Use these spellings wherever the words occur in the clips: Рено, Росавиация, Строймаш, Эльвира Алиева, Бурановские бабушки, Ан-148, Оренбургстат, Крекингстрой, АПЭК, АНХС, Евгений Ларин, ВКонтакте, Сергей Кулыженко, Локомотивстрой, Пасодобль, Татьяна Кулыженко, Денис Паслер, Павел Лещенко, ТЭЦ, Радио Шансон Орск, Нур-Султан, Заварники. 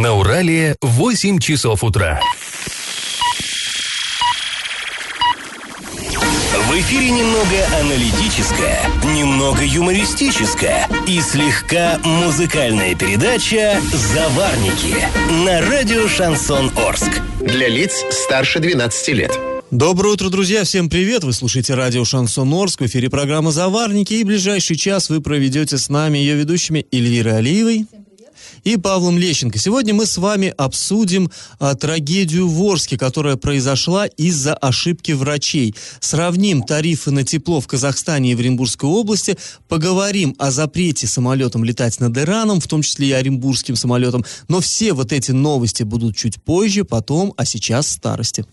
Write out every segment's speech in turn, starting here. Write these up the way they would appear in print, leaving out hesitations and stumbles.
На Урале 8 часов утра. В эфире немного аналитическая, немного юмористическая и слегка музыкальная передача «Заварники» на радио «Шансон Орск». Для лиц старше 12 лет. Доброе утро, друзья! Всем привет! Вы слушаете радио «Шансон Орск», в эфире программа «Заварники», и ближайший час вы проведете с нами, ее ведущими Эльвирой Алиевой и Павлом Лещенко. Сегодня мы с вами обсудим трагедию в Орске, которая произошла из-за ошибки врачей. Сравним тарифы на тепло в Казахстане и в Оренбургской области, поговорим о запрете самолетам летать над Ираном, в том числе и оренбургским самолетам. Но все вот эти новости будут чуть позже, потом, а сейчас старости.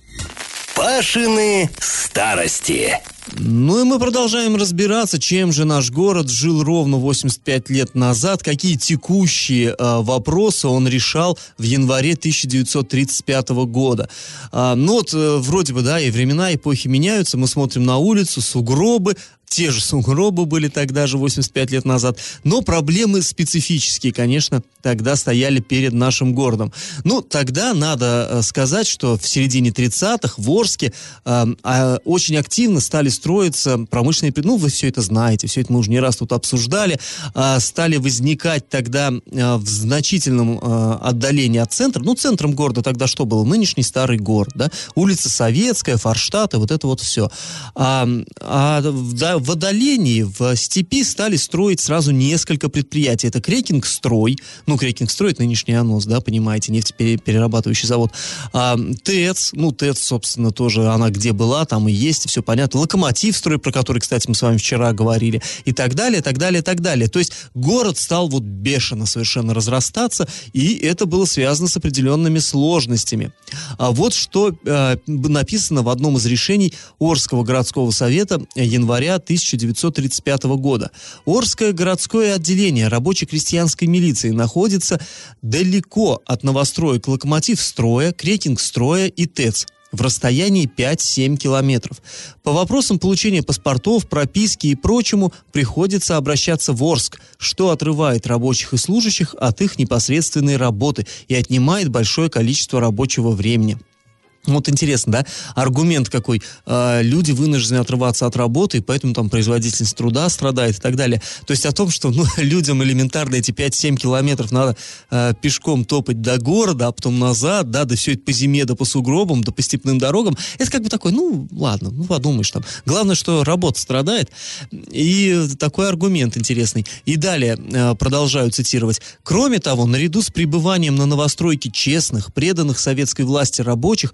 Пашины старости. Ну и мы продолжаем разбираться, чем же наш город жил ровно 85 лет назад, какие текущие вопросы он решал в январе 1935 года. Вроде бы, да, и времена, эпохи меняются, мы смотрим на улицу, сугробы, те же сугробы были тогда же 85 лет назад, но проблемы специфические, конечно, тогда стояли перед нашим городом. Ну, тогда надо сказать, что в середине 30-х в Орске очень активно стали строиться промышленные предприятия, вы все это знаете, все это мы уже не раз тут обсуждали, стали возникать тогда в значительном отдалении от центра, центром города тогда что было? Нынешний старый город, да, улица Советская, Форштаты, вот это вот все. В отдалении, в степи стали строить сразу несколько предприятий. Это Крекингстрой, Крекингстрой — это нынешний АНХС, да, понимаете, нефтеперерабатывающий завод. ТЭЦ, ТЭЦ, собственно, тоже она где была, там и есть, все понятно. Локомотивстрой, про который, кстати, мы с вами вчера говорили, и так далее, так далее, так далее. То есть город стал бешено совершенно разрастаться, и это было связано с определенными сложностями. А вот что написано в одном из решений Орского городского совета января 1935 года. Орское городское отделение рабоче-крестьянской милиции находится далеко от новостроек Локомотивстроя, Крекингстроя и ТЭЦ, в расстоянии 5-7 километров. По вопросам получения паспортов, прописки и прочему приходится обращаться в Орск, что отрывает рабочих и служащих от их непосредственной работы и отнимает большое количество рабочего времени. Вот интересно, да, аргумент какой. Люди вынуждены отрываться от работы, и поэтому там производительность труда страдает и так далее. То есть о том, что людям элементарно эти 5-7 километров надо пешком топать до города, а потом назад, да все это по зиме, да по сугробам, да по степным дорогам. Это такой, ладно, подумаешь там. Главное, что работа страдает. И такой аргумент интересный. И далее продолжаю цитировать. Кроме того, наряду с пребыванием на новостройке честных, преданных советской власти рабочих,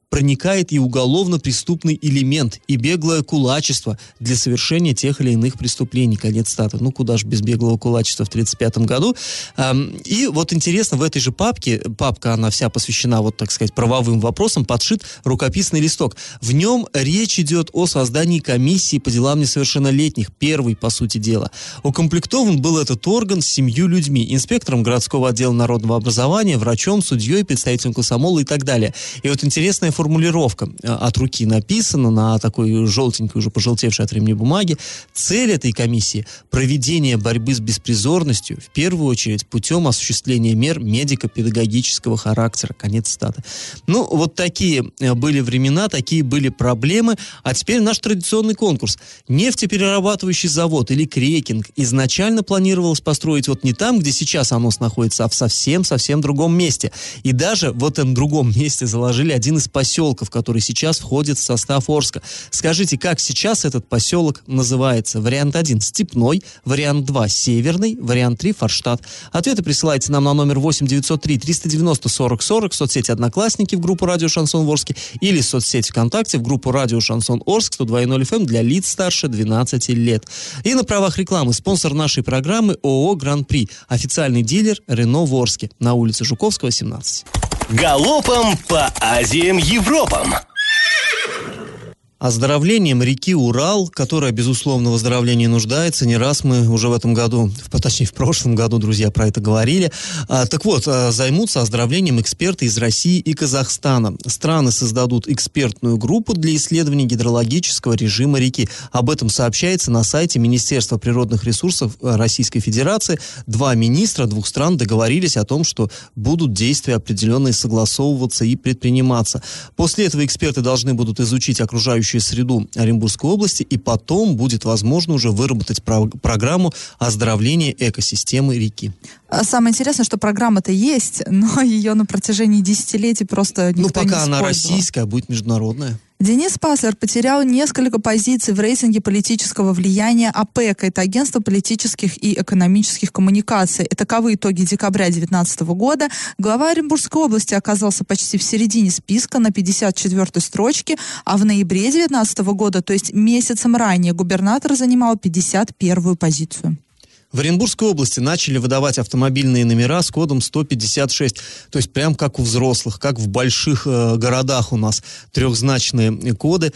проникает и уголовно-преступный элемент, и беглое кулачество для совершения тех или иных преступлений. Конец цитаты. Куда же без беглого кулачества в 1935 году. И вот интересно, в этой же папке, папка, она вся посвящена, правовым вопросам, подшит рукописный листок. В нем речь идет о создании комиссии по делам несовершеннолетних, первой, по сути дела. Укомплектован был этот орган 7 людьми, инспектором городского отдела народного образования, врачом, судьей, представителем комсомола и так далее. И вот интересная формулировка от руки написана на такой желтенькой, уже пожелтевшей от времени бумаге. Цель этой комиссии – проведение борьбы с беспризорностью, в первую очередь путем осуществления мер медико-педагогического характера. Конец цитаты. Такие были времена, такие были проблемы. А теперь наш традиционный конкурс. Нефтеперерабатывающий завод или Крекинг изначально планировалось построить не там, где сейчас оно находится, а в совсем-совсем другом месте. И даже в этом другом месте заложили один из поселков, который сейчас входит в состав Орска. Скажите, как сейчас этот поселок называется? Вариант 1 – Степной, вариант 2 – Северный, вариант 3 – Форштат. Ответы присылайте нам на номер 8-903-390-4040, соцсети «Одноклассники» в группу «Радио Шансон Орск» или соцсети ВКонтакте в группу «Радио Шансон Орск» 102.0 FM для лиц старше 12 лет. И на правах рекламы спонсор нашей программы ООО «Гран-при», официальный дилер «Рено» в Орске, на улице Жуковского, 17. Галопом по Азиям, Европам. оздоровлением реки Урал, которая, безусловно, в оздоровлении нуждается. Не раз мы уже в этом году, точнее, в прошлом году, друзья, про это говорили. Так вот, займутся оздоровлением эксперты из России и Казахстана. Страны создадут экспертную группу для исследования гидрологического режима реки. Об этом сообщается на сайте Министерства природных ресурсов Российской Федерации. Два министра двух стран договорились о том, что будут действия определенные согласовываться и предприниматься. После этого эксперты должны будут изучить окружающую среду Оренбургской области, и потом будет возможно уже выработать программу оздоровления экосистемы реки. Самое интересное, что программа-то есть, но ее на протяжении десятилетий просто никто не использовал. Ну, пока она российская, будет международная. Денис Паслер потерял несколько позиций в рейтинге политического влияния АПЭК. Это агентство политических и экономических коммуникаций. Таковы итоги декабря 2019 года. Глава Оренбургской области оказался почти в середине списка, на 54-й строчке, а в ноябре 2019 года, то есть месяцем ранее, губернатор занимал 51-ю позицию. В Оренбургской области начали выдавать автомобильные номера с кодом 156. То есть прям как у взрослых, как в больших городах у нас трехзначные коды.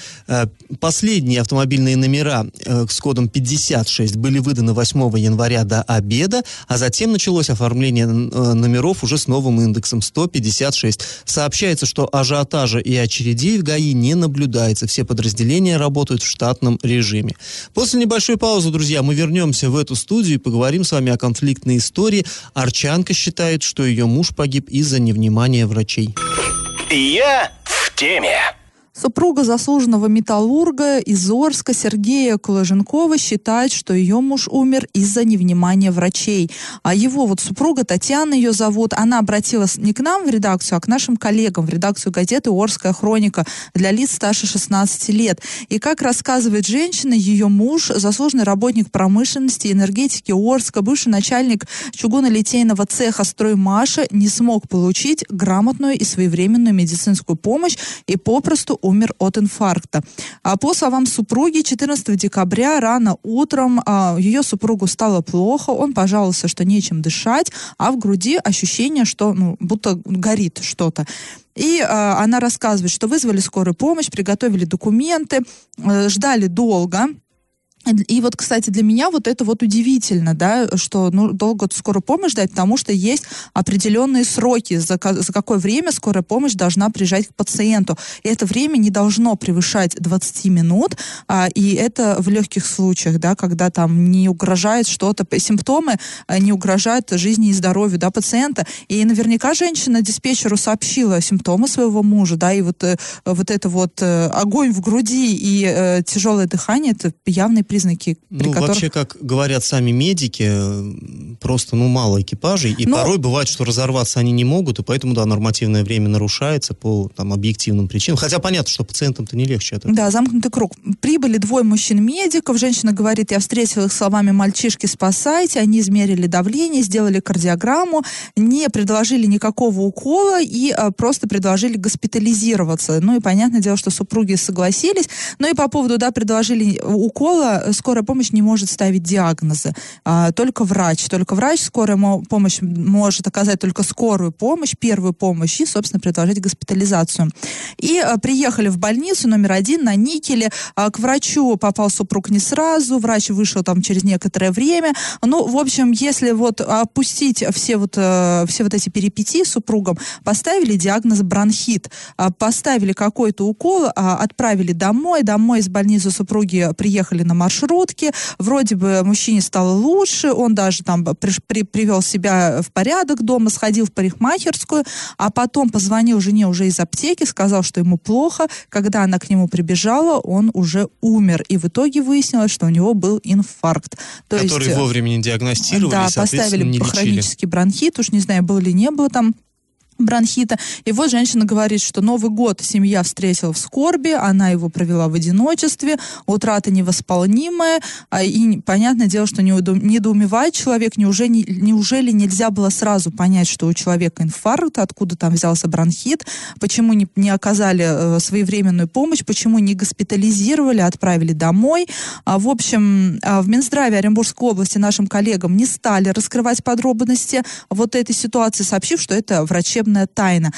Последние автомобильные номера с кодом 56 были выданы 8 января до обеда, а затем началось оформление номеров уже с новым индексом 156. Сообщается, что ажиотажа и очередей в ГАИ не наблюдается. Все подразделения работают в штатном режиме. После небольшой паузы, друзья, мы вернемся в эту студию. Поговорим с вами о конфликтной истории. Арчанка считает, что ее муж погиб из-за невнимания врачей. Я в теме. Супруга заслуженного металлурга из Орска Сергея Кулыженкова считает, что ее муж умер из-за невнимания врачей. А его вот супруга, Татьяна ее зовут, она обратилась не к нам в редакцию, а к нашим коллегам в редакцию газеты «Орская хроника» для лиц старше 16 лет. И как рассказывает женщина, ее муж, заслуженный работник промышленности и энергетики Орска, бывший начальник чугунолитейного цеха «Строймаша», не смог получить грамотную и своевременную медицинскую помощь и попросту умер от инфаркта. А по словам супруги, 14 декабря рано утром ее супругу стало плохо, он пожаловался, что нечем дышать, а в груди ощущение, что будто горит что-то. И она рассказывает, что вызвали скорую помощь, приготовили документы, ждали долго. И вот, кстати, для меня вот это вот удивительно, да, что долго скорую помощь ждать, потому что есть определенные сроки, за какое время скорая помощь должна приезжать к пациенту. И это время не должно превышать 20 минут, и это в легких случаях, да, когда там не угрожает что-то, симптомы не угрожают жизни и здоровью, да, пациента. И наверняка женщина диспетчеру сообщила симптомы своего мужа, да, и вот это вот огонь в груди и тяжелое дыхание, это явный причина. Признаки, вообще, как говорят сами медики, просто, мало экипажей, и порой бывает, что разорваться они не могут, и поэтому, да, нормативное время нарушается по объективным причинам, хотя понятно, что пациентам-то не легче от этого. Да, замкнутый круг. Прибыли двое мужчин-медиков, женщина говорит, я встретила их словами «мальчишки, спасайте», они измерили давление, сделали кардиограмму, не предложили никакого укола и просто предложили госпитализироваться. И понятное дело, что супруги согласились, и по поводу, предложили укола, скорая помощь не может ставить диагнозы. Только врач. Скорая помощь может оказать только скорую помощь, первую помощь и, собственно, предложить госпитализацию. И приехали в больницу номер 1 на Никеле. К врачу попал супруг не сразу. Врач вышел через некоторое время. В общем, если опустить все эти перипетии с супругом, поставили диагноз бронхит, поставили какой-то укол, отправили домой. Домой из больницы супруги приехали на маршрутке, вроде бы мужчине стало лучше, он даже привел себя в порядок дома, сходил в парикмахерскую, а потом позвонил жене уже из аптеки, сказал, что ему плохо, когда она к нему прибежала, он уже умер, и в итоге выяснилось, что у него был инфаркт. Который вовремя не диагностировали, да, и, соответственно, не лечили. Да, поставили хронический бронхит, уж не знаю, был или не было там бронхита. И женщина говорит, что Новый год семья встретила в скорби, она его провела в одиночестве, утрата невосполнимая, и понятное дело, что недоумевает человек, неужели нельзя было сразу понять, что у человека инфаркт, откуда взялся бронхит, почему не оказали своевременную помощь, почему не госпитализировали, отправили домой. В общем, в Минздраве Оренбургской области нашим коллегам не стали раскрывать подробности этой ситуации, сообщив, что это врачебная служебная тайна.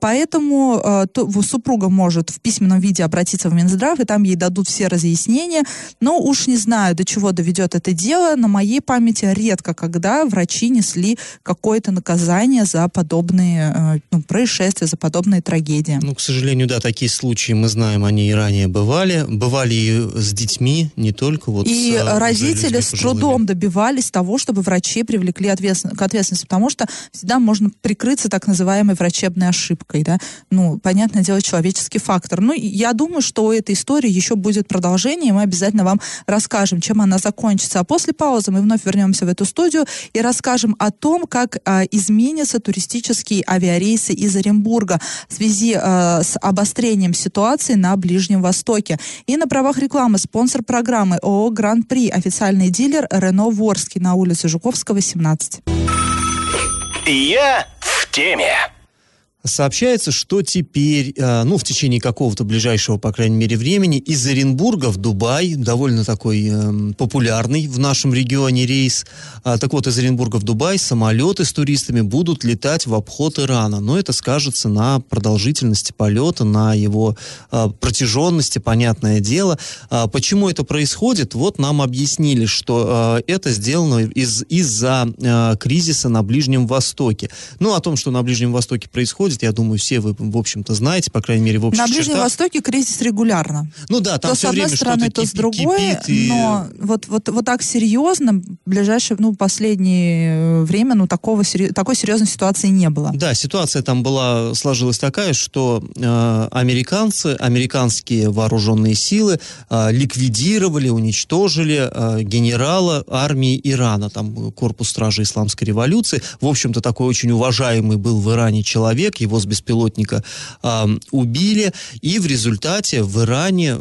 Поэтому супруга может в письменном виде обратиться в Минздрав, и там ей дадут все разъяснения. Но уж не знаю, до чего доведет это дело. На моей памяти редко, когда врачи несли какое-то наказание за подобные происшествия, за подобные трагедии. Ну, к сожалению, да, такие случаи мы знаем, они и ранее бывали. Бывали и с детьми, не только вот. И родители с трудом добивались того, чтобы врачи привлекли к ответственности, потому что всегда можно прикрыться так называемой врачебной ошибкой, да. Ну, понятное дело, человеческий фактор. Ну, я думаю, что у этой истории еще будет продолжение, и мы обязательно вам расскажем, чем она закончится. А после паузы мы вновь вернемся в эту студию и расскажем о том, как изменятся туристические авиарейсы из Оренбурга в связи с обострением ситуации на Ближнем Востоке. И на правах рекламы спонсор программы ООО «Гран-при», официальный дилер «Рено» в Орске на улице Жуковского, 17. Я в теме. Сообщается, что теперь, в течение какого-то ближайшего, по крайней мере, времени, из Оренбурга в Дубай, довольно такой популярный в нашем регионе рейс, так вот, из Оренбурга в Дубай самолеты с туристами будут летать в обход Ирана. Но это скажется на продолжительности полета, на его протяженности, понятное дело. Почему это происходит? Вот нам объяснили, что это сделано из-за кризиса на Ближнем Востоке. Ну, о том, что на Ближнем Востоке происходит, я думаю, все вы, в общем-то, знаете, по крайней мере, в общих чертах. На Ближнем Востоке кризис регулярно. Ну да, там то все время что-то кипит. То с одной стороны, то с другой, но вот так серьезно в ближайшее, последнее время, такой серьезной ситуации не было. Да, ситуация там была, сложилась такая, что американские вооруженные силы ликвидировали, уничтожили генерала армии Ирана, там корпус стражи Исламской революции. В общем-то, такой очень уважаемый был в Иране человек, его с беспилотника убили, и в результате в Иране,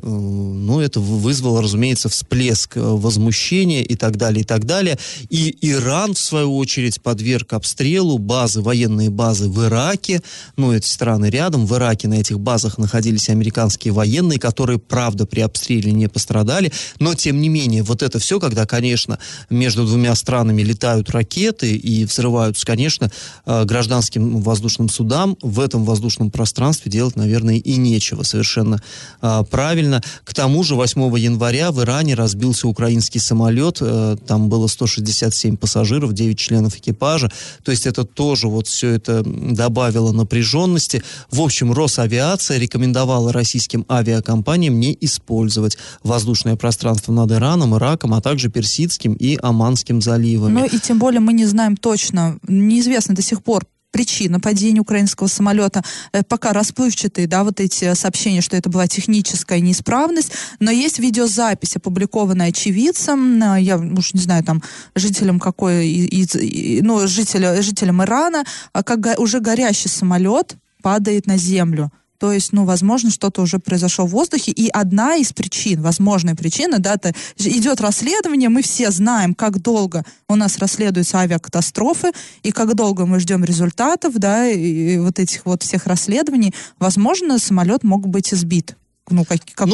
это вызвало, разумеется, всплеск возмущения и так далее, и так далее. И Иран, в свою очередь, подверг обстрелу военные базы в Ираке, эти страны рядом, в Ираке на этих базах находились американские военные, которые, правда, при обстреле не пострадали, но, тем не менее, вот это все, когда, конечно, между двумя странами летают ракеты и взрываются, конечно, гражданским воздушным судам в этом воздушном пространстве делать, наверное, и нечего. Совершенно правильно. К тому же 8 января в Иране разбился украинский самолет. Там было 167 пассажиров, 9 членов экипажа. То есть это тоже все это добавило напряженности. В общем, Росавиация рекомендовала российским авиакомпаниям не использовать воздушное пространство над Ираном, Ираком, а также Персидским и Оманским заливами. И тем более мы не знаем точно, неизвестно до сих пор, причин падения украинского самолета. Пока расплывчатые, эти сообщения, что это была техническая неисправность, но есть видеозапись, опубликованная очевидцем, я уж не знаю, жителям жителям Ирана, как уже горящий самолет падает на землю. То есть, возможно, что-то уже произошло в воздухе. И одна из причин, возможная причина, идет расследование, мы все знаем, как долго у нас расследуются авиакатастрофы, и как долго мы ждем результатов, и этих всех расследований. Возможно, самолет мог быть сбит. Во всяком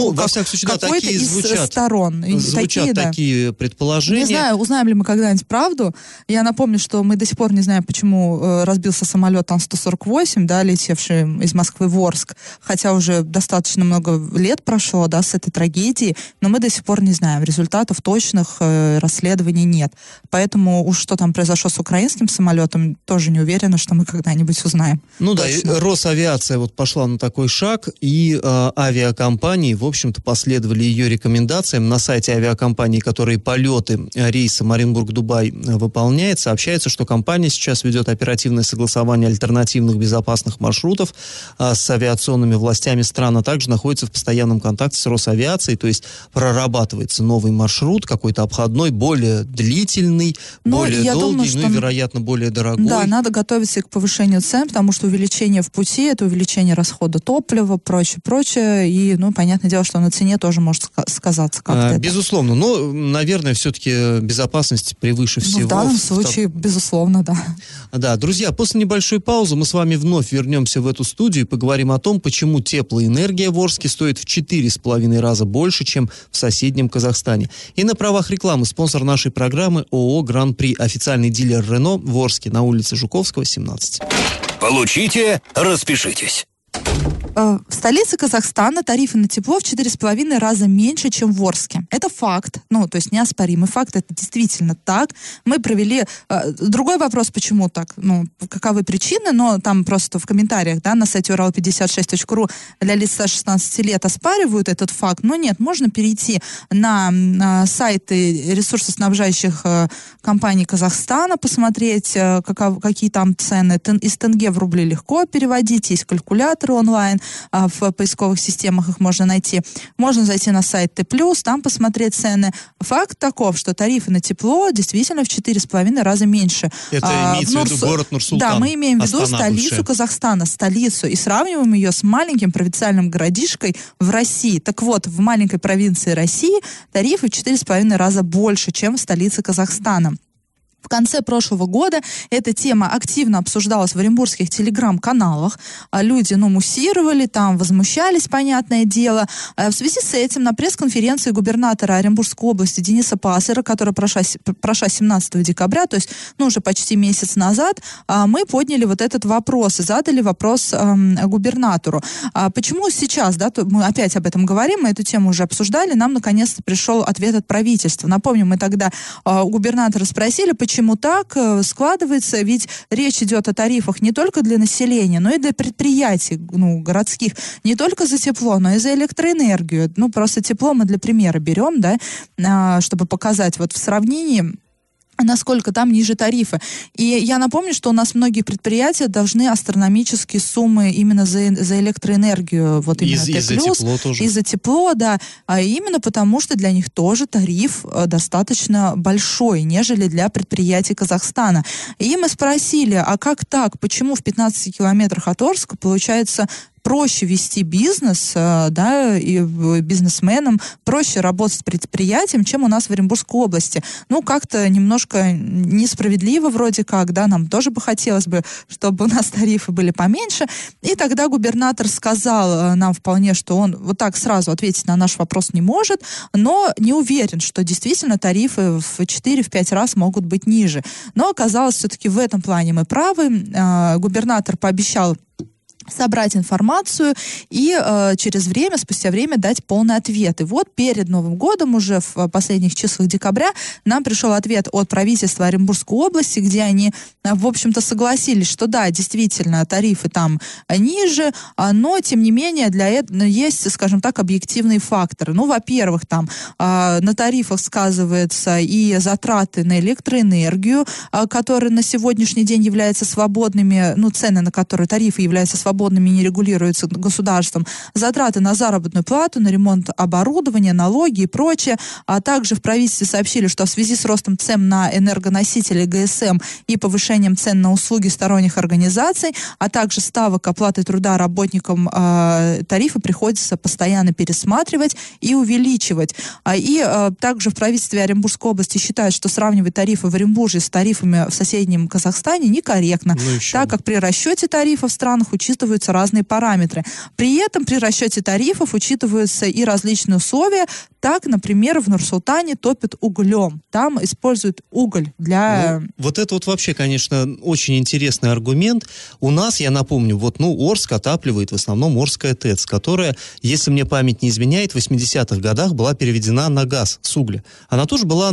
случае, какой-то из сторон. Звучат такие предположения. Не знаю, узнаем ли мы когда-нибудь правду. Я напомню, что мы до сих пор не знаем, почему разбился самолет Ан-148, летевший из Москвы в Орск. Хотя уже достаточно много лет прошло, с этой трагедии. Но мы до сих пор не знаем. Результатов точных расследований нет. Поэтому уж что там произошло с украинским самолетом, тоже не уверена, что мы когда-нибудь узнаем. Росавиация пошла на такой шаг, и авиакомпании, в общем-то, последовали ее рекомендациям. На сайте авиакомпании, которые полеты рейсом Оренбург-Дубай выполняет, сообщается, что компания сейчас ведет оперативное согласование альтернативных безопасных маршрутов с авиационными властями стран, а также находится в постоянном контакте с Росавиацией, то есть прорабатывается новый маршрут, какой-то обходной, более длительный, более долгий, вероятно, более дорогой. Да, надо готовиться к повышению цен, потому что увеличение в пути, это увеличение расхода топлива, прочее, и, понятное дело, что на цене тоже может сказаться как-то. Безусловно. Но, наверное, все-таки безопасность превыше всего. В данном случае, безусловно, да. Да, друзья, после небольшой паузы мы с вами вновь вернемся в эту студию и поговорим о том, почему теплоэнергия в Орске стоит в 4,5 раза больше, чем в соседнем Казахстане. И на правах рекламы спонсор нашей программы ООО «Гран-при», официальный дилер «Рено» в Орске на улице Жуковского, 17. Получите, распишитесь. В столице Казахстана тарифы на тепло в 4,5 раза меньше, чем в Орске. Это факт, ну, то есть неоспоримый факт, это действительно так. Мы провели... Другой вопрос, почему так, ну, каковы причины, но там просто в комментариях, да, на сайте урал56.ру для лица 16 лет оспаривают этот факт, но нет, можно перейти на сайты ресурсоснабжающих компаний Казахстана, посмотреть, какие там цены. Из тенге в рубли легко переводить, есть калькуляторы онлайн, в поисковых системах их можно найти. Можно зайти на сайт Т+, там посмотреть цены. Факт таков, что тарифы на тепло действительно в 4,5 раза меньше. Это имеется в виду город Нур-Султан. Да, мы имеем в виду столицу Казахстана, столицу, и сравниваем ее с маленьким провинциальным городишкой в России. Так вот, в маленькой провинции России тарифы в 4,5 раза больше, чем в столице Казахстана. В конце прошлого года эта тема активно обсуждалась в оренбургских телеграм-каналах. Люди, ну, муссировали, там возмущались, понятное дело. В связи с этим на пресс-конференции губернатора Оренбургской области Дениса Паслера, которая прошла 17 декабря, то есть, ну, уже почти месяц назад, мы подняли вот этот вопрос и задали вопрос губернатору. Почему сейчас, да, мы опять об этом говорим, мы эту тему уже обсуждали, нам наконец-то пришел ответ от правительства. Напомню, мы тогда у губернатора спросили, почему так складывается, ведь речь идет о тарифах не только для населения, но и для предприятий, ну, городских, не только за тепло, но и за электроэнергию. Ну, просто тепло мы для примера берем, да, чтобы показать вот в сравнении, насколько там ниже тарифы. И я напомню, что у нас многие предприятия должны астрономические суммы именно за электроэнергию. Вот именно и за тепло тоже. И за тепло, да. А именно потому, что для них тоже тариф достаточно большой, нежели для предприятий Казахстана. И мы спросили, а как так? Почему в 15 километрах от Орска получается... проще вести бизнес, да, и бизнесменам, проще работать с предприятием, чем у нас в Оренбургской области. Ну, как-то немножко несправедливо вроде как, да, нам тоже бы хотелось бы, чтобы у нас тарифы были поменьше. И тогда губернатор сказал нам вполне, что он вот так сразу ответить на наш вопрос не может, но не уверен, что действительно тарифы в 4-5 раз могут быть ниже. Но оказалось, все-таки в этом плане мы правы. Губернатор пообещал собрать информацию и через время, спустя время, дать полный ответ. И вот перед Новым годом, уже в последних числах декабря, нам пришел ответ от правительства Оренбургской области, где они, в общем-то, согласились, что да, действительно, тарифы там ниже, но, тем не менее, для этого есть, скажем так, объективные факторы. Ну, во-первых, там на тарифах сказываются и затраты на электроэнергию, которые на сегодняшний день являются свободными, ну, цены на которые тарифы являются свободными, не регулируется государством, затраты на заработную плату, на ремонт оборудования, налоги и прочее. А также в правительстве сообщили, что в связи с ростом цен на энергоносители ГСМ и повышением цен на услуги сторонних организаций, а также ставок оплаты труда работникам, тарифы приходится постоянно пересматривать и увеличивать. И также в правительстве Оренбургской области считают, что сравнивать тарифы в Оренбурге с тарифами в соседнем Казахстане некорректно, так как при расчете тарифов в странах учитываются разные параметры. При этом при расчете тарифов учитываются и различные условия. Так, например, в Нур-Султане топят углем. Там используют уголь для... Ну, вот это вот вообще, конечно, очень интересный аргумент. У нас, я напомню, вот, ну, Орск отапливает в основном Орская ТЭЦ, которая, если мне память не изменяет, в 80-х годах была переведена на газ с угля. Она тоже была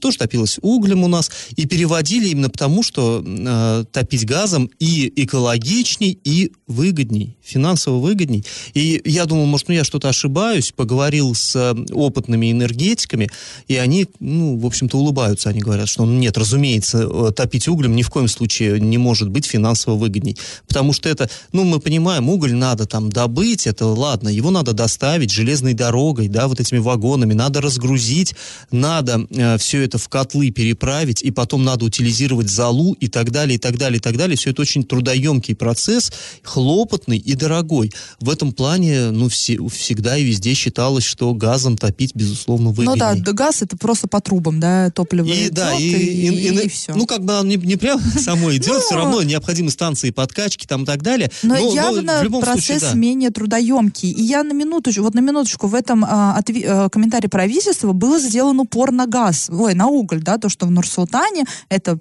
тоже топилась углем у нас. И переводили именно потому, что топить газом и экологичней, и выгодней, финансово выгодней. И я думал, может, я что-то ошибаюсь, поговорил с опытными энергетиками, и они, ну, в общем-то, улыбаются. Они говорят, что нет, разумеется, топить углем ни в коем случае не может быть финансово выгодней. Потому что это, ну, мы понимаем, уголь надо там добыть, это ладно, его надо доставить железной дорогой, да, вот этими вагонами, надо разгрузить, надо все это в котлы переправить, и потом надо утилизировать золу и так далее, и так далее, и так далее. Все это очень трудоемкий процесс, хлопотный и дорогой. В этом плане, ну, всегда и везде считалось, что газом топить топить, безусловно, выгоднее. Ну да, газ это просто по трубам, да, топливо и, идет, да, и все. Ну, как бы оно не прямо само идет, все равно необходимы станции подкачки там и так далее. Но явно процесс менее трудоемкий. И я на минуточку, в этом комментарии правительства было сделано упор на газ, на уголь, да, то, что в Нур-Султане, это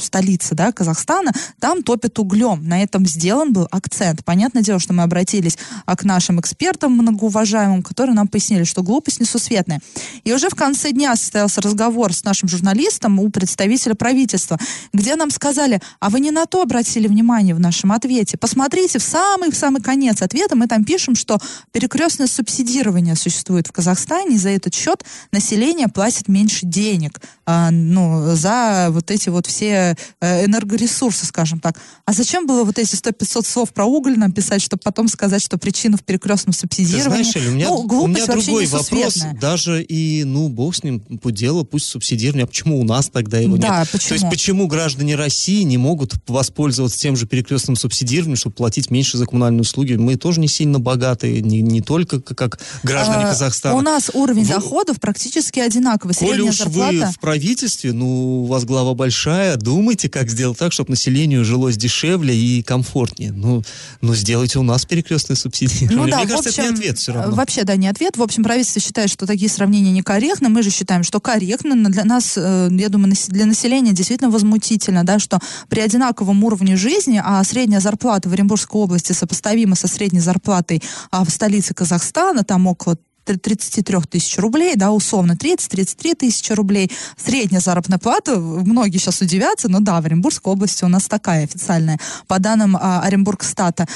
столица, да, Казахстана, там топят углем. На этом сделан был акцент. Понятное дело, что мы обратились к нашим экспертам многоуважаемым, которые нам пояснили, что глупость несусветная. И уже в конце дня состоялся разговор с нашим журналистом у представителя правительства, где нам сказали, а вы не на то обратили внимание в нашем ответе. Посмотрите, в самый конец ответа мы там пишем, что перекрестное субсидирование существует в Казахстане, и за этот счет население платит меньше денег за вот эти вот все энергоресурсы, скажем так. А зачем было вот эти 100-500 слов про уголь нам писать, чтобы потом сказать, что причина в перекрестном субсидировании? Ты знаешь, у меня другой вопрос, даже и, бог с ним, по делу, пусть субсидирование, а почему у нас тогда его нет? Почему? То есть почему граждане России не могут воспользоваться тем же перекрестным субсидированием, чтобы платить меньше за коммунальные услуги? Мы тоже не сильно богатые, не только как граждане Казахстана. У нас уровень доходов практически одинаковый. Средняя зарплата... Вы в правительстве, у вас глава большая, думайте, как сделать так, чтобы населению жилось дешевле и комфортнее. Но сделайте у нас перекрестное субсидирование. Мне кажется, это не ответ все равно. Вообще, да, не ответ. В общем, правительство считает, что такие сравнения некорректны. Мы же считаем, что корректно. Для нас, я думаю, для населения действительно возмутительно, да, что при одинаковом уровне жизни, а средняя зарплата в Оренбургской области сопоставима со средней зарплатой в столице Казахстана, там около 33 тысяч рублей, да, условно 30-33 тысячи рублей. Средняя заработная плата, многие сейчас удивятся, но да, в Оренбургской области у нас такая официальная, по данным Оренбургстата.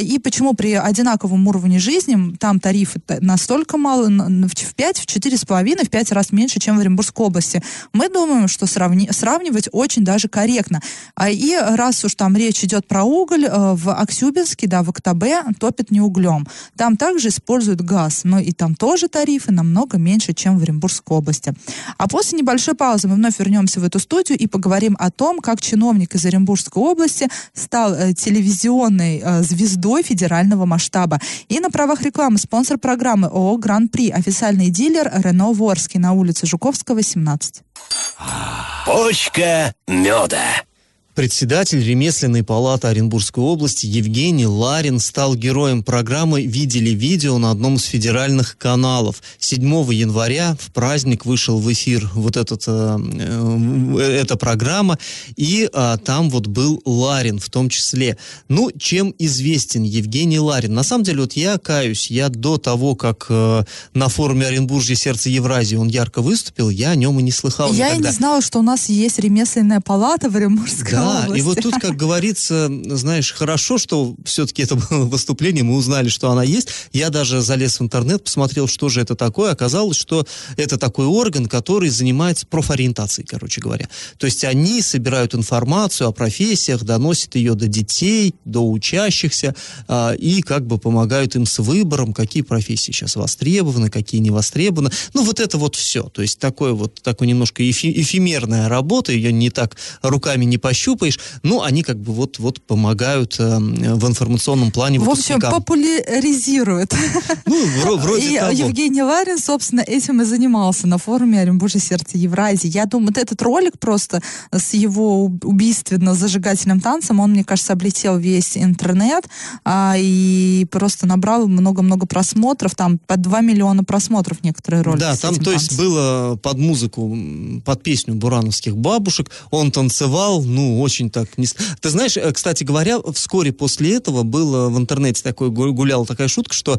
И почему при одинаковом уровне жизни там тарифы настолько мало, в 5, в 4,5, в 5 раз меньше, чем в Оренбургской области? Мы думаем, что сравнивать очень даже корректно. И раз уж там речь идет про уголь, в Аксюбинске, да, в Актабе топят не углем. Там также используют газ, но и там тоже тарифы намного меньше, чем в Оренбургской области. А после небольшой паузы мы вновь вернемся в эту студию и поговорим о том, как чиновник из Оренбургской области стал телевизионной звездой федерального масштаба. И на правах рекламы спонсор программы ООО «Гран-при», официальный дилер Рено в Орске на улице Жуковского, 17. Почка меда. Председатель ремесленной палаты Оренбургской области Евгений Ларин стал героем программы «Видели видео» на одном из федеральных каналов. 7 января в праздник вышел в эфир вот эта программа, и там вот был Ларин в том числе. Чем известен Евгений Ларин? На самом деле, я каюсь, я до того, как на форуме «Оренбуржье сердце Евразии» он ярко выступил, я о нем и не слыхал никогда. Я и не знала, что у нас есть ремесленная палата в Оренбургской области. Да, и вот тут, как говорится, знаешь, хорошо, что все-таки это было выступление, мы узнали, что она есть. Я даже залез в интернет, посмотрел, что же это такое. Оказалось, что это такой орган, который занимается профориентацией, короче говоря. То есть они собирают информацию о профессиях, доносят ее до детей, до учащихся, и как бы помогают им с выбором, какие профессии сейчас востребованы, какие не востребованы. Вот это вот все. То есть такой немножко эфемерная работа, ее не так руками не пощупаешь. Они как бы вот помогают в информационном плане выпускникам. В общем, популяризируют. Вроде того. Евгений Ларин, собственно, этим и занимался на форуме «Оренбуржье сердце Евразии». Я думаю, этот ролик просто с его убийственно-зажигательным танцем, он, мне кажется, облетел весь интернет и просто набрал много-много просмотров, там по 2 миллиона просмотров некоторые ролики. Да, там, то есть, было под музыку, под песню «Бурановских бабушек», он танцевал, очень так... Ты знаешь, кстати говоря, вскоре после этого было в интернете гуляла такая шутка, что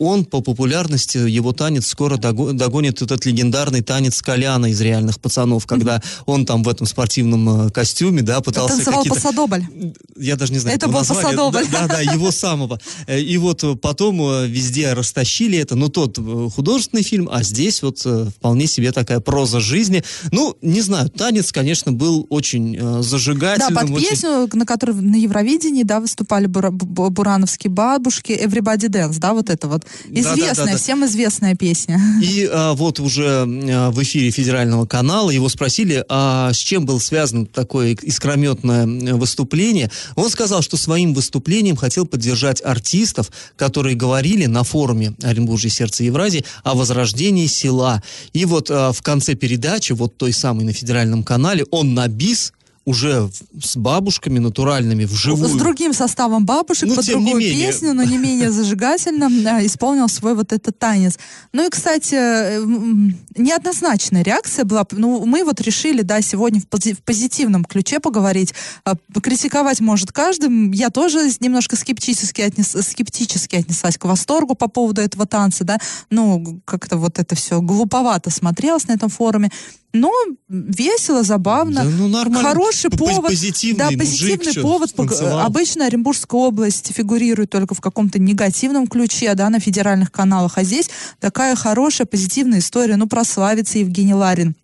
он по популярности, его танец скоро догонит этот легендарный танец Коляна из «Реальных пацанов», когда он там в этом спортивном костюме, да, пытался... Танцевал Пасодобль. Я даже не знаю, это был Пасодобль. Да, его самого. И потом везде растащили это, тот художественный фильм, а здесь вполне себе такая проза жизни. Не знаю, танец, конечно, был очень зажигательным. Да, под песню, на которой на Евровидении, да, выступали Бурановские бабушки, Everybody Dance, да, вот это вот. Известная, всем известная песня. И вот уже в эфире федерального канала его спросили, а с чем было связано такое искрометное выступление. Он сказал, что своим выступлением хотел поддержать артистов, которые говорили на форуме «Оренбуржье, сердце Евразии» о возрождении села. И вот в конце передачи, вот той самой на федеральном канале, он на бис уже с бабушками натуральными, вживую. С другим составом бабушек, под другую песню, но не менее зажигательно исполнил свой вот этот танец. Ну и, кстати, неоднозначная реакция была. Ну, мы вот решили, да, сегодня в позитивном ключе поговорить. Критиковать может каждый. Я тоже немножко скептически отнеслась к восторгу по поводу этого танца, да. Ну, как-то вот это все глуповато смотрелось на этом форуме. Но весело, забавно. Да, ну, нормально. Хороший повод. Позитивный повод. Обычно Оренбургская область фигурирует только в каком-то негативном ключе, да, на федеральных каналах. А здесь такая хорошая, позитивная история. Ну, прославится Евгений Ларин.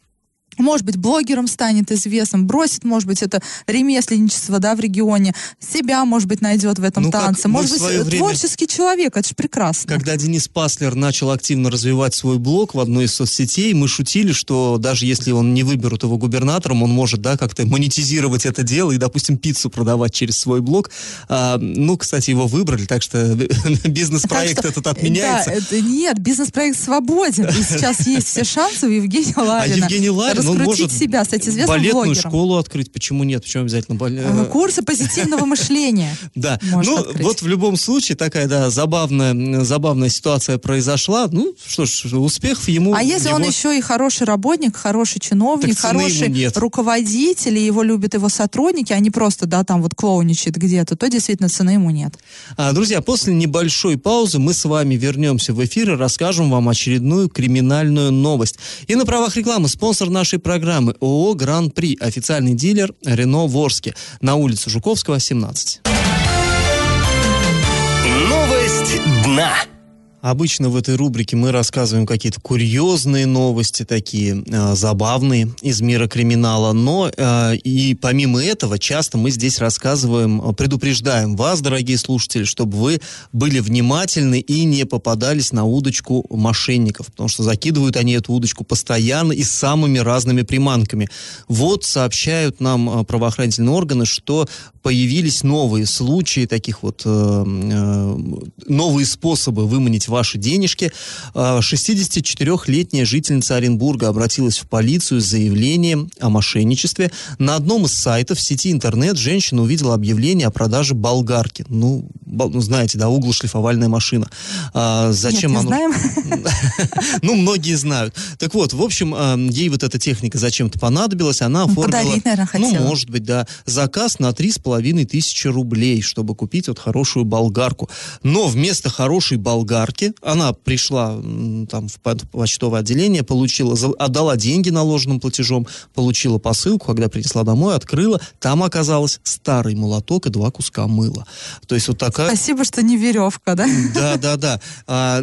Может быть, блогером станет известным, бросит, может быть, это ремесленничество, да, в регионе, себя, может быть, найдет в этом танце. Может быть, творческий человек, это же прекрасно. Когда Денис Паслер начал активно развивать свой блог в одной из соцсетей, мы шутили, что даже если он не выберут его губернатором, он может, да, как-то монетизировать это дело и, допустим, пиццу продавать через свой блог. Ну, кстати, его выбрали, так что бизнес-проект этот отменяется. Нет, бизнес-проект свободен. И сейчас есть все шансы у Евгения Ларина. А Евгений Ларин раскрутить себя, стать известным балетную блогером. Балетную школу открыть, почему нет? Почему обязательно балет? Курсы позитивного мышления. Да, ну вот в любом случае такая, да, забавная ситуация произошла. Ну что ж, успехов ему. А если он еще и хороший работник, хороший чиновник, хороший руководитель, и его любят его сотрудники, а не просто, да, там вот клоуничает где-то, то действительно цены ему нет. Друзья, после небольшой паузы мы с вами вернемся в эфир и расскажем вам очередную криминальную новость. И на правах рекламы спонсор нашей программы ООО «Гран-при», официальный дилер «Рено» в Орске, на улице Жуковского, 17. Новость дна. Обычно в этой рубрике мы рассказываем какие-то курьезные новости, такие забавные из мира криминала, но и помимо этого часто мы здесь рассказываем, предупреждаем вас, дорогие слушатели, чтобы вы были внимательны и не попадались на удочку мошенников, потому что закидывают они эту удочку постоянно и с самыми разными приманками. Вот сообщают нам правоохранительные органы, что появились новые случаи, таких вот новые способы выманить ваши денежки. 64-летняя жительница Оренбурга обратилась в полицию с заявлением о мошенничестве. На одном из сайтов сети интернет женщина увидела объявление о продаже болгарки. Ну, знаете, да, углошлифовальная машина. Зачем Нет, не знаем. Ну, многие знают. Так вот, в общем, ей вот эта техника зачем-то понадобилась. Она оформила, подарить, наверное, хотела. Ну, может быть, да, заказ на 3,5 тысячи рублей, чтобы купить вот хорошую болгарку. Но вместо хорошей болгарки она пришла там в почтовое отделение, получила, отдала деньги наложенным платежом, получила посылку, когда принесла домой, открыла, там оказалось старый молоток и 2 куска мыла. То есть вот такая... Спасибо, что не веревка, да? Да.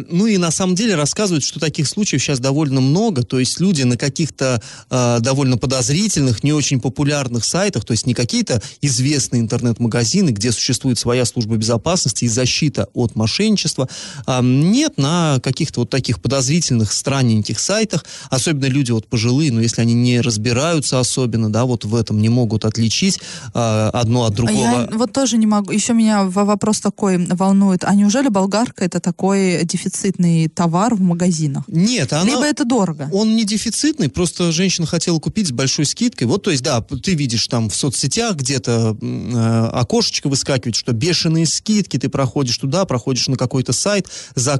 Ну и на самом деле рассказывают, что таких случаев сейчас довольно много, то есть люди на каких-то довольно подозрительных, не очень популярных сайтах, то есть не какие-то известные интернет-магазины, где существует своя служба безопасности и защита от мошенничества. Нет, на каких-то вот таких подозрительных, странненьких сайтах, особенно люди вот пожилые, но если они не разбираются особенно, да, вот в этом не могут отличить одно от другого. Я вот тоже не могу, еще меня вопрос такой волнует, а неужели болгарка это такой дефицитный товар в магазинах? Нет, она... Либо это дорого? Он не дефицитный, просто женщина хотела купить с большой скидкой, вот, то есть, да, ты видишь там в соцсетях где-то окошечко выскакивает, что бешеные скидки, ты проходишь туда, проходишь на какой-то сайт, заказываешь,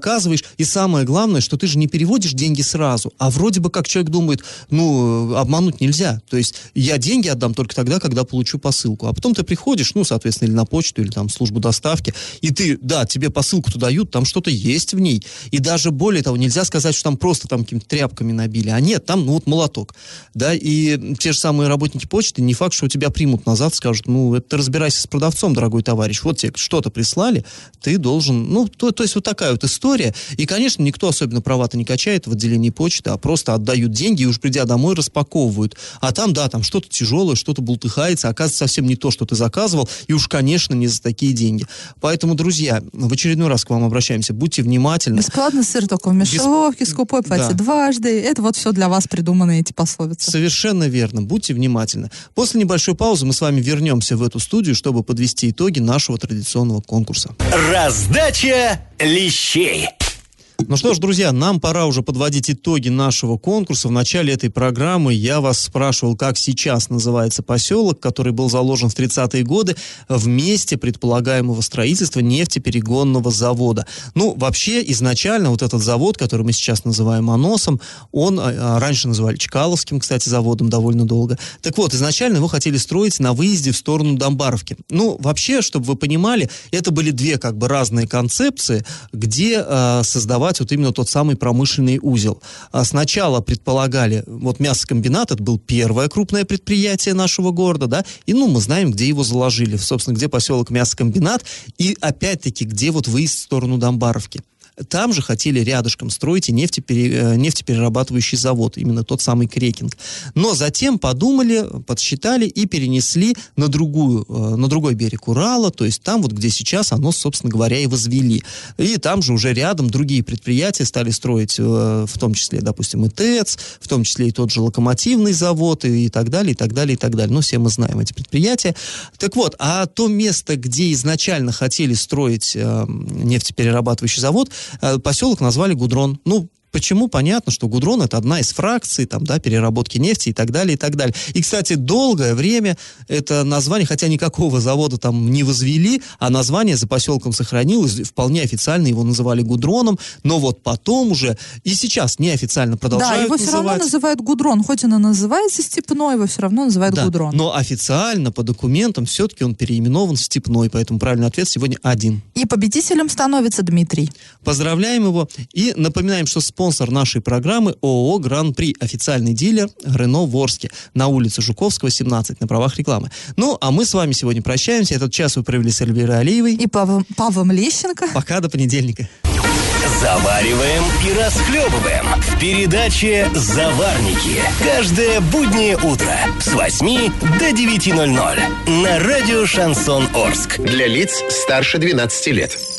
и самое главное, что ты же не переводишь деньги сразу, а вроде бы как человек думает, ну, обмануть нельзя, то есть я деньги отдам только тогда, когда получу посылку, а потом ты приходишь, ну, соответственно, или на почту, или там службу доставки, и ты, да, тебе посылку-то дают, там что-то есть в ней, и даже более того, нельзя сказать, что там просто там какими-то тряпками набили, а нет, там, ну, вот молоток, да, и те же самые работники почты, не факт, что у тебя примут назад, скажут, ну, это ты разбирайся с продавцом, дорогой товарищ, вот тебе что-то прислали, ты должен, ну, то есть вот такая вот история, и, конечно, никто особенно права-то не качает в отделении почты, а просто отдают деньги и уж придя домой распаковывают, а там, да, там что-то тяжелое, что-то бултыхается, оказывается, совсем не то, что ты заказывал, и уж, конечно, не за такие деньги. Поэтому, друзья, в очередной раз к вам обращаемся, будьте внимательны. Бесплатный сыр только в мешочке, скупой платье дважды, это вот все для вас придуманы эти пословицы. Совершенно верно, будьте внимательны. После небольшой паузы мы с вами вернемся в эту студию, чтобы подвести итоги нашего традиционного конкурса. Раздача лещей. Ну что ж, друзья, нам пора уже подводить итоги нашего конкурса. В начале этой программы я вас спрашивал, как сейчас называется поселок, который был заложен в 30-е годы в месте предполагаемого строительства нефтеперегонного завода. Ну, вообще, изначально вот этот завод, который мы сейчас называем Аносом, он раньше называли Чкаловским, кстати, заводом довольно долго. Так вот, изначально его хотели строить на выезде в сторону Домбаровки. Ну, вообще, чтобы вы понимали, это были две как бы разные концепции, где создавать вот именно тот самый промышленный узел. Сначала предполагали, вот мясокомбинат, это было первое крупное предприятие нашего города, да, и, ну, мы знаем, где его заложили, собственно, где поселок мясокомбинат, и, опять-таки, где вот выезд в сторону Домбаровки. Там же хотели рядышком строить и нефтеперерабатывающий завод, именно тот самый Крекинг. Но затем подумали, подсчитали и перенесли на другой берег Урала, то есть там вот, где сейчас оно, собственно говоря, и возвели. И там же уже рядом другие предприятия стали строить, в том числе, допустим, и ТЭЦ, в том числе и тот же локомотивный завод и так далее, и так далее, и так далее. Но все мы знаем эти предприятия. Так вот, а то место, где изначально хотели строить нефтеперерабатывающий завод, поселок назвали Гудрон. Ну, почему? Понятно, что Гудрон — это одна из фракций, там, да, переработки нефти и так далее, и так далее. И, кстати, долгое время это название, хотя никакого завода там не возвели, а название за поселком сохранилось, вполне официально его называли Гудроном, но вот потом уже, и сейчас неофициально продолжают называть. Да, его все равно называют Гудрон, хоть он и называется Степной, его все равно называют Гудрон. Но официально, по документам, все-таки он переименован в Степной, поэтому правильный ответ сегодня один. И победителем становится Дмитрий. Поздравляем его и напоминаем, что спонсор нашей программы ООО «Гран-при», официальный дилер Рено в Орске, на улице Жуковского, 17, на правах рекламы. Ну, а мы с вами сегодня прощаемся. Этот час вы провели с Эльвирой Алиевой и Павлом Лещенко. Пока, до понедельника. Завариваем и расхлебываем в передаче «Заварники». Каждое буднее утро с 8 до 9:00 на радио «Шансон Орск». Для лиц старше 12 лет.